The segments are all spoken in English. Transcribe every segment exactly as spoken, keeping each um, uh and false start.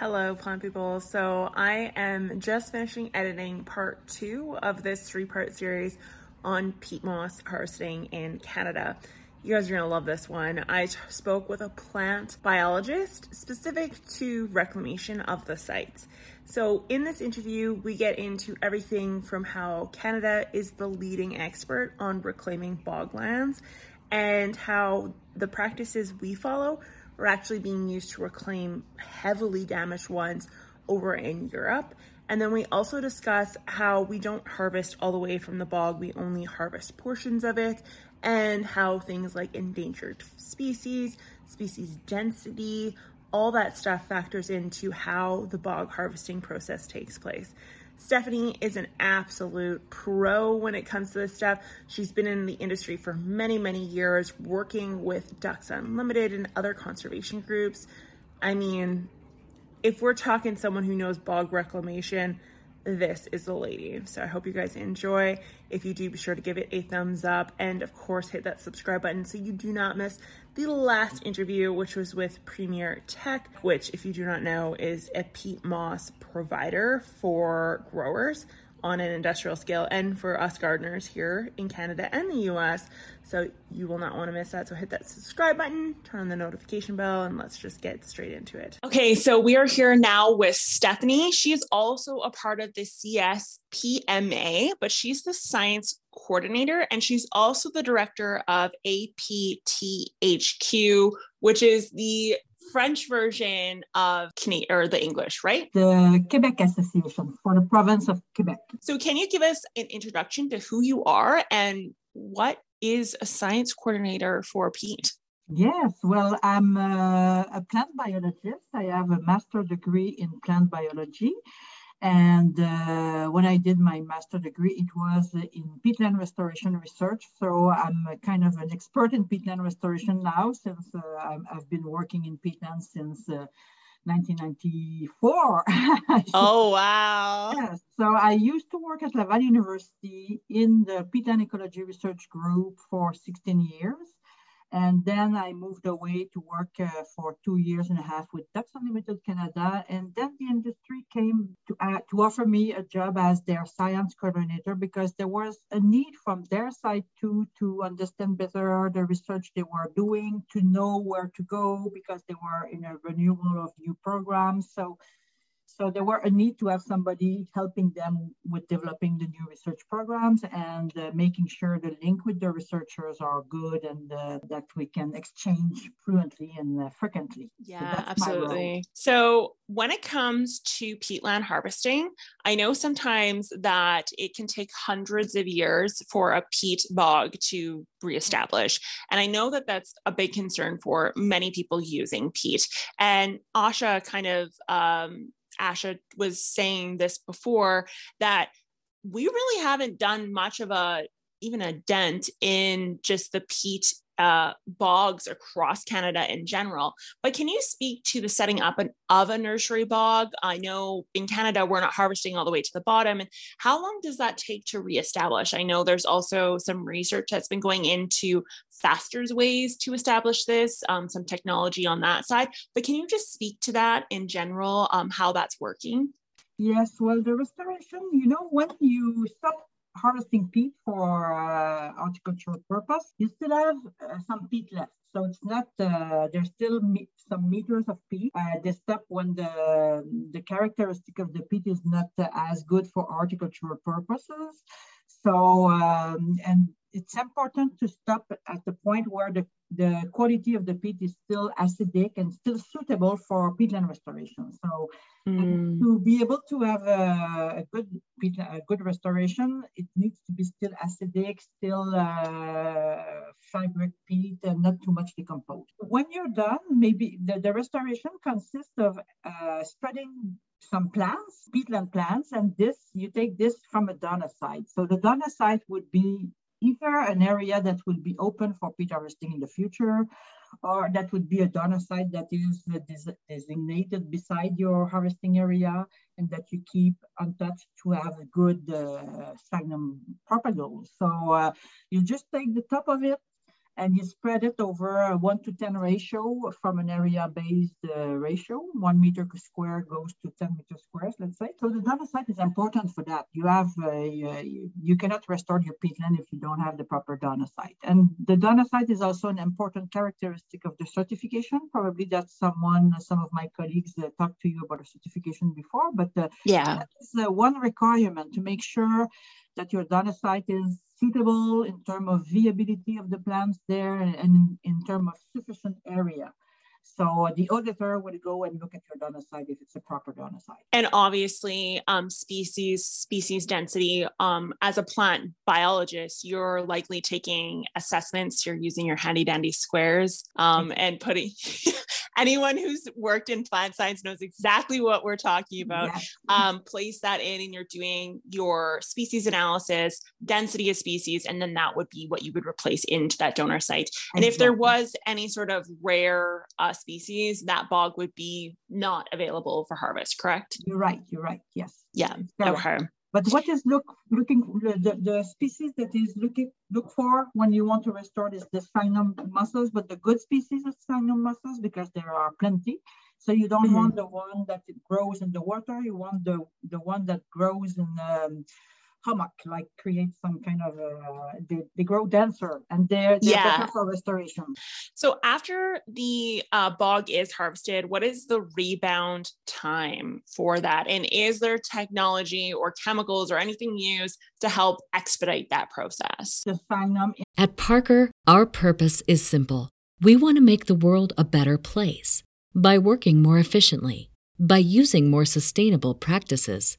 Hello, plant people. So I am just finishing editing part two of this three-part series on peat moss harvesting in Canada. You guys are gonna love this one. I t- spoke with a plant biologist specific to reclamation of the site. So in this interview, we get into everything from how Canada is the leading expert on reclaiming boglands and how the practices we follow are actually being used to reclaim heavily damaged ones over in Europe. And then we also discuss how we don't harvest all the way from the bog, we only harvest portions of it, and how things like endangered species, species density, all that stuff factors into how the bog harvesting process takes place. Stephanie is an absolute pro when it comes to this stuff. She's been in the industry for many, many years, working with Ducks Unlimited and other conservation groups. I mean, if we're talking someone who knows bog reclamation, this is the lady. So I hope you guys enjoy. If you do, be sure to give it a thumbs up and of course hit that subscribe button so you do not miss the last interview, which was with Premier Tech, which if you do not know is a peat moss provider for growers on an industrial scale and for us gardeners here in Canada and the U S. So you will not want to miss that. So hit that subscribe button, turn on the notification bell, and let's just get straight into it. Okay, so we are here now with Stephanie. She is also a part of the C S P M A, but she's the science coordinator, and she's also the director of A P T H Q, which is the French version of Cana- or the English, right? The Quebec Association for the province of Quebec. So can you give us an introduction to who you are and what is a science coordinator for peat? Yes, well, I'm a, a plant biologist. I have a master's degree in plant biology. And uh, when I did my master's degree, it was in peatland restoration research. So I'm kind of an expert in peatland restoration now, since uh, I've been working in peatland since uh, nineteen ninety-four. Oh, wow. Yes. So I used to work at Laval University in the peatland ecology research group for sixteen years. And then I moved away to work uh, for two years and a half with Ducks Unlimited Canada. And then the industry came to, uh, to offer me a job as their science coordinator because there was a need from their side too to understand better the research they were doing, to know where to go because they were in a renewal of new programs. So, so there were a need to have somebody helping them with developing the new research programs and uh, making sure the link with the researchers are good and uh, that we can exchange fluently and uh, frequently. Yeah, so absolutely. So when it comes to peatland harvesting, I know sometimes that it can take hundreds of years for a peat bog to reestablish. And I know that that's a big concern for many people using peat. And Asha kind of... Um, Asha was saying this before, that we really haven't done much of a, even a dent in just the peat uh, bogs across Canada in general. But can you speak to the setting up an, of a nursery bog? I know in Canada, we're not harvesting all the way to the bottom. And how long does that take to reestablish? I know there's also some research that's been going into faster ways to establish this, um, some technology on that side. But can you just speak to that in general, um, how that's working? Yes, well, the restoration, you know, when you stop harvesting peat for uh, horticultural purpose, you still have uh, some peat left. So it's not, uh, there's still me some meters of peat. Uh, this step when the, the characteristic of the peat is not uh, as good for horticultural purposes. So, um, and it's important to stop at the point where the, the quality of the peat is still acidic and still suitable for peatland restoration. So mm. to be able to have a, a good peat, a good restoration, it needs to be still acidic, still uh, fibric peat and not too much decomposed. When you're done, maybe the, the restoration consists of uh, spreading some plants, peatland plants, and this, you take this from a donor site. So the donor site would be either an area that will be open for peat harvesting in the future, or that would be a donor site that is designated beside your harvesting area and that you keep untouched to have a good uh, sphagnum propagule. So uh, you just take the top of it and you spread it over a one to ten ratio from an area-based uh, ratio. One meter square goes to ten meter squares, let's say. So the donor site is important for that. You have, a, you cannot restore your peatland if you don't have the proper donor site. And the donor site is also an important characteristic of the certification. Probably that's someone, some of my colleagues uh, talked to you about a certification before, but uh, yeah. that is uh, one requirement to make sure that your donor site is suitable in terms of viability of the plants there and in, in terms of sufficient area. So the auditor would go and look at your donor site if it's a proper donor site. And obviously um, species, species density, um, as a plant biologist, you're likely taking assessments, you're using your handy dandy squares um, mm-hmm. and putting, anyone who's worked in plant science knows exactly what we're talking about. Yeah. Um, place that in and you're doing your species analysis, density of species, and then that would be what you would replace into that donor site. Exactly. And if there was any sort of rare uh, species, that bog would be not available for harvest, correct? You're right, you're right, yes. Yeah, okay. But what is look looking the, the species that is looking look for when you want to restore this the sphagnum mussels, but the good species of sphagnum mussels, because there are plenty. So you don't mm-hmm. want the one that grows in the water, you want the, the one that grows in um, hummock, like create some kind of, uh, they, they grow denser and they're, they're yeah. better for restoration. So after the uh, bog is harvested, what is the rebound time for that? And is there technology or chemicals or anything used to help expedite that process? At Parker, our purpose is simple. We want to make the world a better place by working more efficiently, by using more sustainable practices,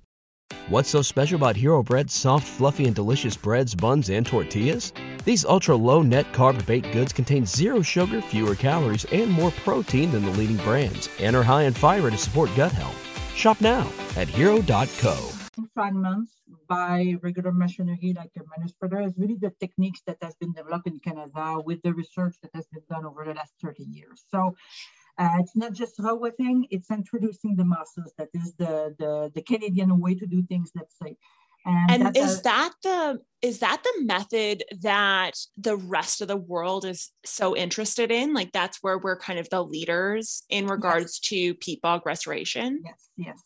What's so special about Hero Bread's soft, fluffy, and delicious breads, buns, and tortillas? These ultra-low net-carb baked goods contain zero sugar, fewer calories, and more protein than the leading brands, and are high in fiber to support gut health. Shop now at hero dot co. Fragments by regular machinery like a manure spreader is really the techniques that has been developed in Canada with the research that has been done over the last thirty years. So Uh, it's not just rewetting; it's introducing the muscles. That is the, the the Canadian way to do things, let's say. And, and is a, that the is that the method that the rest of the world is so interested in? Like that's where we're kind of the leaders in regards yes. to peat bog restoration. Yes, yes,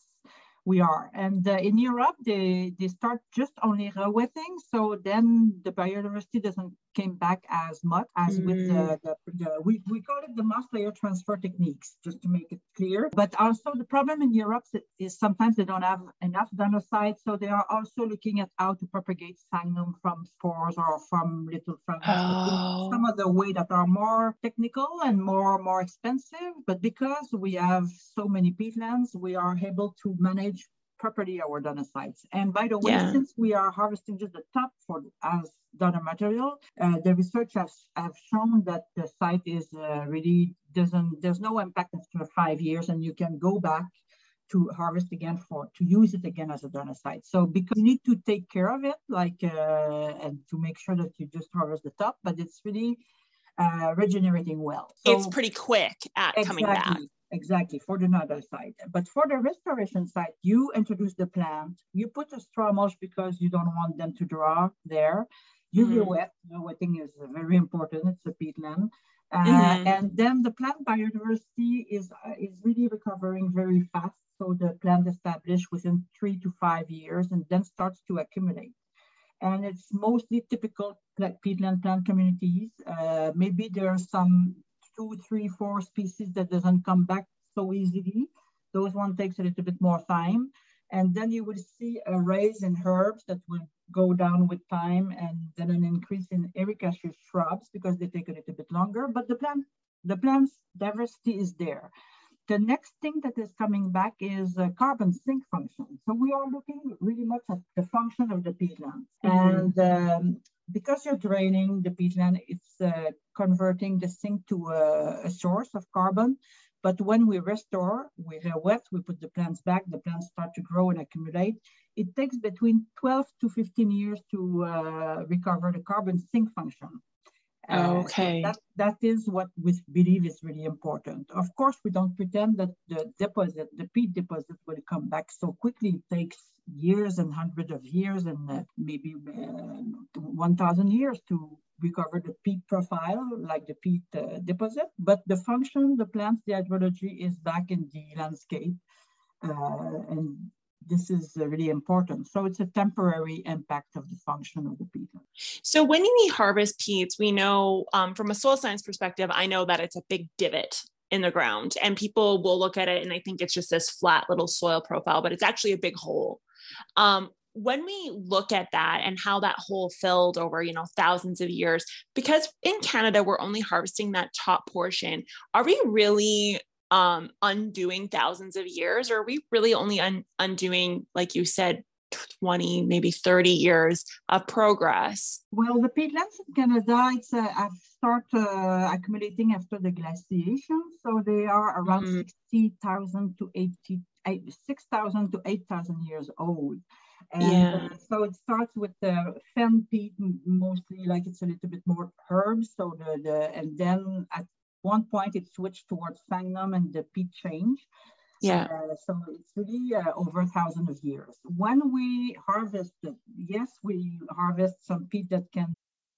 we are. And uh, in Europe, they they start just only rewetting, so then the biodiversity doesn't came back as much as mm. with the, the, the we, we call it the mass layer transfer techniques, just to make it clear. But also the problem in Europe is sometimes they don't have enough donor sites, so they are also looking at how to propagate sphagnum from spores or from little fragments. Oh. Some of the way that are more technical and more more expensive, but because we have so many peatlands, we are able to manage properly our donor sites. And by the way, yeah. since we are harvesting just the top for as donor material, uh, the research has have shown that the site is uh, really doesn't there's no impact after five years, and you can go back to harvest again for to use it again as a donor site. So because you need to take care of it, like uh, and to make sure that you just harvest the top, but it's really uh, regenerating well. So, it's pretty quick at exactly. coming back. Exactly, for the nodal side. But for the restoration side, you introduce the plant, you put a straw mulch because you don't want them to draw there. You mm-hmm. wet, you know, wetting is very important, it's a peatland. Uh, mm-hmm. And then the plant biodiversity is, uh, is really recovering very fast. So the plant established within three to five years and then starts to accumulate. And it's mostly typical peatland plant communities. Uh, maybe there are some two, three, four species that doesn't come back so easily. Those one takes a little bit more time. And then you will see a rise in herbs that will go down with time, and then an increase in ericaceous shrubs because they take a little bit longer, but the plant, the plant's diversity is there. The next thing that is coming back is uh, carbon sink function. So we are looking really much at the function of the peatland. Mm-hmm. And um, because you're draining the peatland, it's uh, converting the sink to a, a source of carbon. But when we restore, we wet, we put the plants back, the plants start to grow and accumulate. It takes between twelve to fifteen years to uh, recover the carbon sink function. Uh, okay. So that, that is what we believe is really important. Of course, we don't pretend that the deposit, the peat deposit will come back so quickly. It takes years and hundreds of years and uh, maybe uh, one thousand years to recover the peat profile, like the peat uh, deposit. But the function, the plants, the hydrology is back in the landscape. Uh, and this is really important. So it's a temporary impact of the function of the peatland. So when we harvest peats, we know um, from a soil science perspective, I know that it's a big divot in the ground and people will look at it and I think it's just this flat little soil profile, but it's actually a big hole. Um, when we look at that and how that hole filled over, you know, thousands of years, because in Canada, we're only harvesting that top portion. Are we really um, undoing thousands of years? Or are we really only un- undoing, like you said, twenty, maybe thirty years of progress? Well, the peatlands in Canada, it's uh, I've started uh, accumulating after the glaciation. So they are around mm-hmm. sixty thousand to eighty, six thousand to eight thousand years old. And yeah. uh, so it starts with the fen peat, mostly like it's a little bit more herbs. So the, the and then at one point it switched towards sphagnum and the peat change. Yeah. Uh, so it's really uh, over a thousand of years. When we harvest, yes, we harvest some peat that can.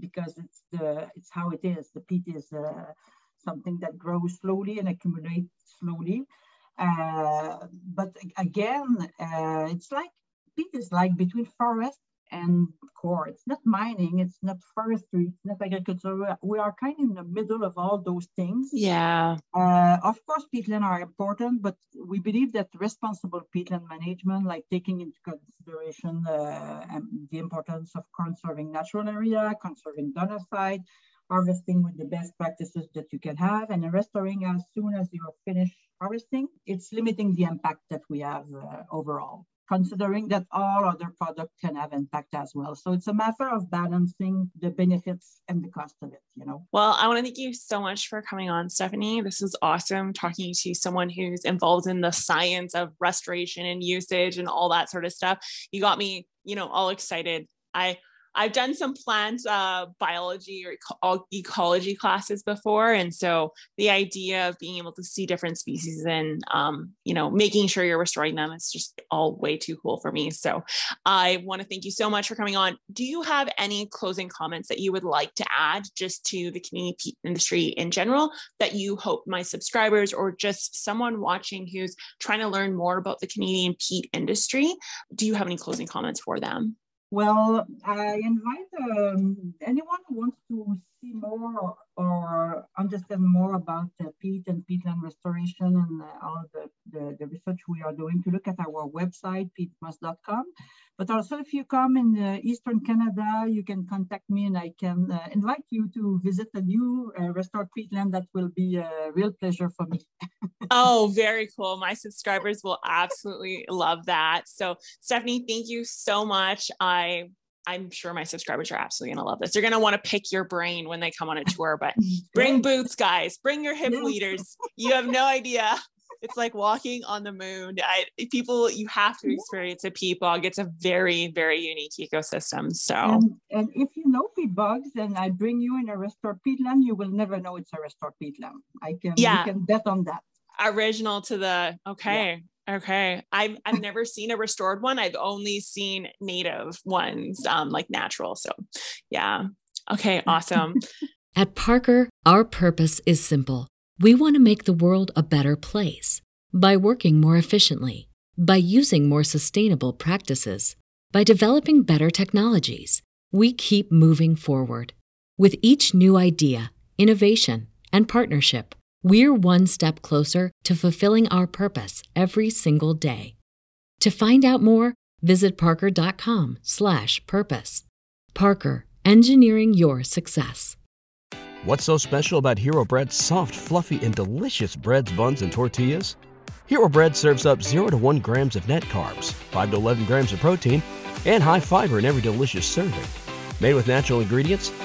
because it's the it's how it is. The peat is uh, something that grows slowly and accumulates slowly. Uh, but again, uh, it's like peat is like between forest and core. It's not mining, it's not forestry, it's not agriculture. We are kind of in the middle of all those things. Yeah. Uh, of course, peatland are important, but we believe that responsible peatland management, like taking into consideration uh, and the importance of conserving natural area, conserving donor site, harvesting with the best practices that you can have, and restoring as soon as you are finished harvesting, it's limiting the impact that we have uh, overall, considering that all other products can have impact as well. So it's a matter of balancing the benefits and the cost of it, you know. Well, I want to thank you so much for coming on, Stephanie. This is awesome talking to someone who's involved in the science of restoration and usage and all that sort of stuff. You got me, you know, all excited. I I've done some plant uh, biology or ecology classes before. And so the idea of being able to see different species and, um, you know, making sure you're restoring them, it's just all way too cool for me. So I want to thank you so much for coming on. Do you have any closing comments that you would like to add just to the Canadian peat industry in general that you hope my subscribers or just someone watching who's trying to learn more about the Canadian peat industry? Do you have any closing comments for them? Well, I invite um, anyone who wants to see more or understand more about uh, peat and peatland restoration and uh, all the, the, the research we are doing to look at our website, peat moss dot com. But also, if you come in uh, Eastern Canada, you can contact me and I can uh, invite you to visit a new uh, restored peatland. That will be a real pleasure for me. Oh, very cool. My subscribers will absolutely love that. So Stephanie, thank you so much. I I'm sure my subscribers are absolutely going to love this. They're going to want to pick your brain when they come on a tour, but bring boots, guys, bring your hip leaders. You have no idea. It's like walking on the moon. I, people, you have to experience a peat bog. It's a very, very unique ecosystem. So, and, and if you know peat bogs, and I bring you in a restored peatland, you will never know it's a restored peatland. I can, yeah. You can bet on that. Original to the, okay. Yeah. Okay. I've, I've never seen a restored one. I've only seen native ones, um, like natural. So yeah. Okay. Awesome. At Parker, our purpose is simple. We want to make the world a better place by working more efficiently, by using more sustainable practices, by developing better technologies. We keep moving forward with each new idea, innovation, and partnership. We're one step closer to fulfilling our purpose every single day. To find out more, visit parker.com slash purpose. Parker, engineering your success. What's so special about Hero Bread's soft, fluffy, and delicious breads, buns, and tortillas? Hero Bread serves up zero to one grams of net carbs, five to eleven grams of protein, and high fiber in every delicious serving. Made with natural ingredients,